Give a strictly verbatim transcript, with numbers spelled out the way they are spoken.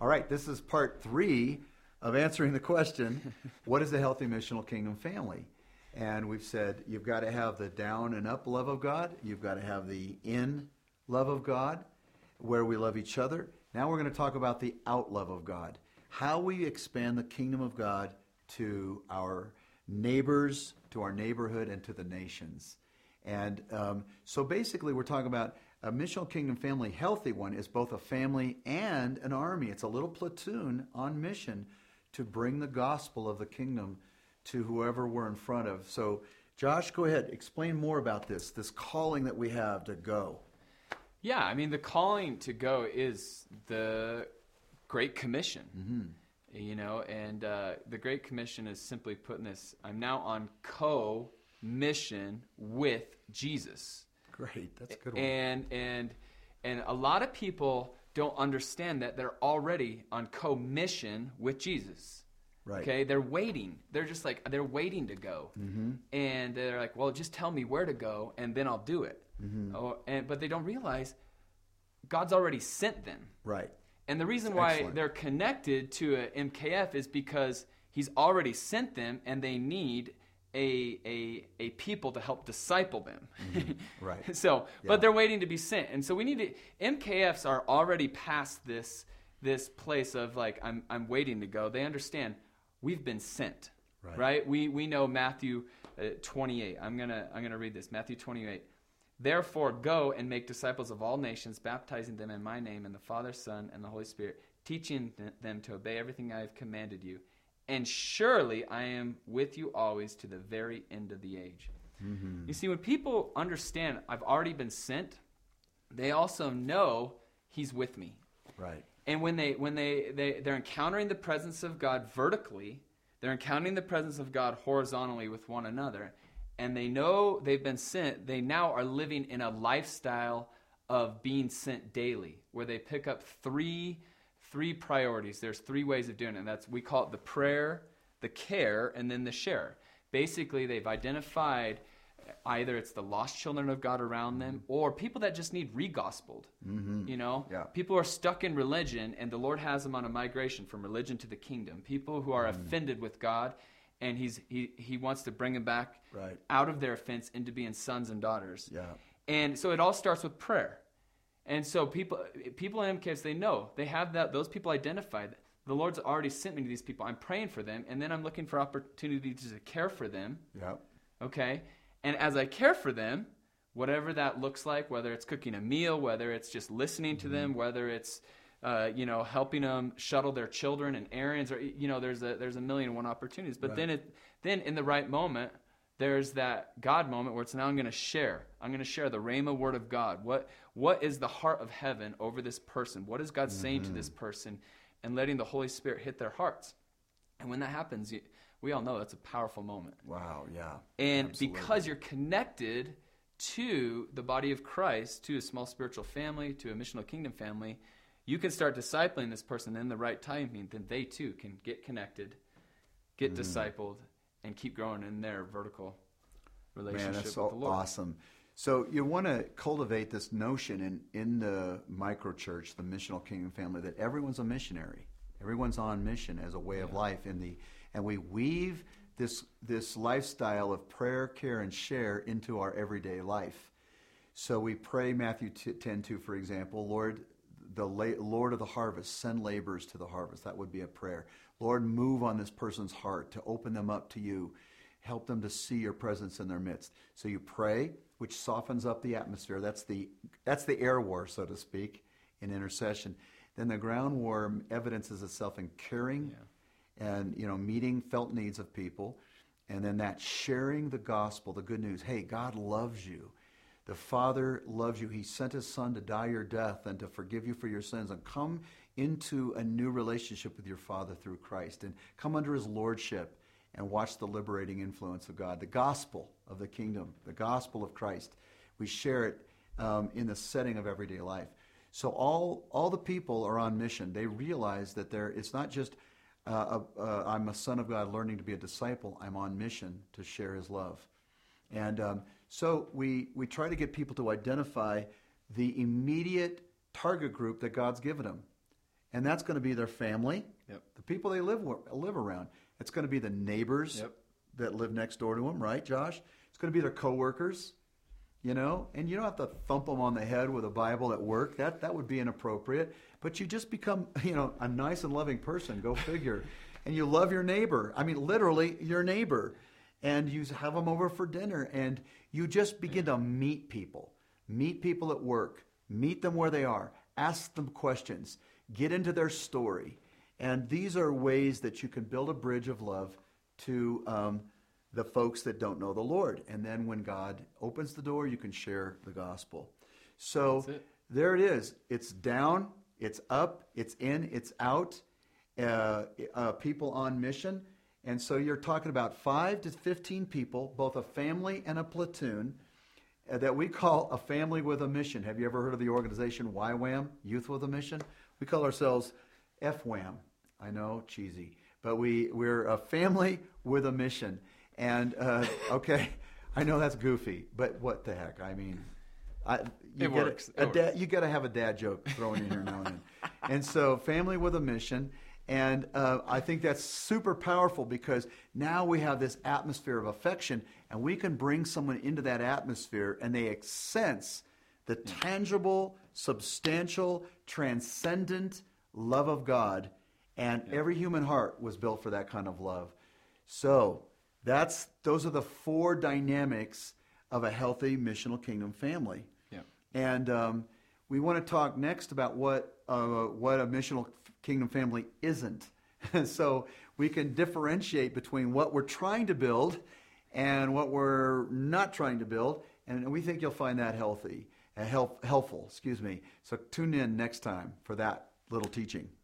All right, this is part three of answering the question, what is a healthy missional kingdom family? And we've said you've got to have the down and up love of God. You've got to have the in love of God, where we love each other. Now we're going to talk about the out love of God, how we expand the kingdom of God to our neighbors, to our neighborhood, and to the nations. And um, so basically we're talking about a missional kingdom family. Healthy one is both a family and an army. It's a little platoon on mission to bring the gospel of the kingdom to whoever we're in front of. So Josh, go ahead, explain more about this, this calling that we have to go. Yeah, I mean, the calling to go is the Great Commission, mm-hmm. you know, and uh, the Great Commission is simply putting this, I'm now on co-mission with Jesus. Great, that's a good one. And, and, and a lot of people don't understand that they're already on co-mission with Jesus. Right. Okay, they're waiting. They're just like, they're waiting to go. Mm-hmm. And they're like, well, just tell me where to go, and then I'll do it. Mm-hmm. Oh, and, but they don't realize God's already sent them. Right. And the reason That's why excellent. They're connected to a M K F is because he's already sent them, and they need a a, a people to help disciple them. Mm-hmm. Right. So, yeah. But they're waiting to be sent. And so we need to, M K Fs are already past this this place of like, I'm I'm waiting to go. They understand. We've been sent, right? right? We we know Matthew uh, twenty-eight. I'm gonna I'm gonna read this. Matthew twenty-eight. Therefore, go and make disciples of all nations, baptizing them in my name, and the Father, Son, and the Holy Spirit, teaching them to obey everything I have commanded you. And surely I am with you always to the very end of the age. Mm-hmm. You see, when people understand I've already been sent, they also know He's with me. Right. And when they when they, they, they're encountering the presence of God vertically, they're encountering the presence of God horizontally with one another, and they know they've been sent, they now are living in a lifestyle of being sent daily, where they pick up three three priorities. There's three ways of doing it, and that's, we call it the prayer, the care, and then the share. Basically, they've identified either it's the lost children of God around them, or people that just need re-gospeled. Mm-hmm. You know, yeah. People are stuck in religion, and the Lord has them on a migration from religion to the kingdom. People who are mm. offended with God, and He's He He wants to bring them back right. out of their offense into being sons and daughters. Yeah. And so it all starts with prayer. And so people people in M K Fs, they know they have that. Those people identified. The Lord's already sent me to these people. I'm praying for them, and then I'm looking for opportunities to care for them. Yeah. Okay. And as I care for them, whatever that looks like, whether it's cooking a meal, whether it's just listening to mm-hmm. them, whether it's, uh, you know, helping them shuttle their children and errands, or, you know, there's a, there's a million and one opportunities. But right. then it, then in the right moment, there's that God moment where it's now I'm going to share. I'm going to share the Rhema word of God. What What is the heart of heaven over this person? What is God mm-hmm. saying to this person? And letting the Holy Spirit hit their hearts. And when that happens, you, we all know that's a powerful moment. Wow, yeah. And absolutely. Because you're connected to the body of Christ, to a small spiritual family, to a missional kingdom family, you can start discipling this person in the right timing. Then they too can get connected, get mm. discipled, and keep growing in their vertical relationship Man, that's with so the Lord. Awesome. So you want to cultivate this notion in, in the micro-church, the missional kingdom family, that everyone's a missionary. Everyone's on mission as a way of yeah. life in the... And we weave this this lifestyle of prayer, care, and share into our everyday life. So we pray Matthew ten two, for example, Lord, the la- Lord of the harvest, send laborers to the harvest. That would be a prayer. Lord, move on this person's heart to open them up to you. Help them to see your presence in their midst. So you pray, which softens up the atmosphere. That's the that's the air war, so to speak, in intercession. Then the ground war evidences itself in caring. Yeah. And, you know, meeting felt needs of people. And then that sharing the gospel, the good news. Hey, God loves you. The Father loves you. He sent His Son to die your death and to forgive you for your sins. And come into a new relationship with your Father through Christ. And come under His lordship and watch the liberating influence of God. The gospel of the kingdom, the gospel of Christ. We share it um, in the setting of everyday life. So all, all the people are on mission. They realize that they're, it's not just... Uh, uh, I'm a son of God learning to be a disciple. I'm on mission to share His love. And um, so we, we try to get people to identify the immediate target group that God's given them. And that's going to be their family, yep. the people they live live around. It's going to be the neighbors yep. that live next door to them, right, Josh? It's going to be their coworkers, you know? And you don't have to thump them on the head with a Bible at work. That that would be inappropriate. But you just become, you know, a nice and loving person, go figure. And you love your neighbor. I mean, literally, your neighbor. And you have them over for dinner, and you just begin to meet people. Meet people at work. Meet them where they are. Ask them questions. Get into their story. And these are ways that you can build a bridge of love to um, the folks that don't know the Lord. And then when God opens the door, you can share the gospel. So it. there it is. It's down, it's up, it's in, it's out. Uh, uh, people on mission. And so you're talking about five to fifteen people, both a family and a platoon, uh, that we call a family with a mission. Have you ever heard of the organization Y WAM, Youth with a Mission? We call ourselves F WAM. I know, cheesy. But we, we're a family with a mission. And, uh, okay, I know that's goofy, but what the heck? I mean, I, you it works. A, a it da- works. You got to have a dad joke thrown in here now and then. And so family with a mission. And uh, I think that's super powerful because now we have this atmosphere of affection, and we can bring someone into that atmosphere, and they sense the tangible, substantial, transcendent love of God. And yeah. every human heart was built for that kind of love. So that's those are the four dynamics of a healthy missional kingdom family. Yeah. And um, we want to talk next about what uh, what a missional kingdom family isn't. So we can differentiate between what we're trying to build and what we're not trying to build, and we think you'll find that healthy, uh, help, helpful, excuse me. So tune in next time for that little teaching.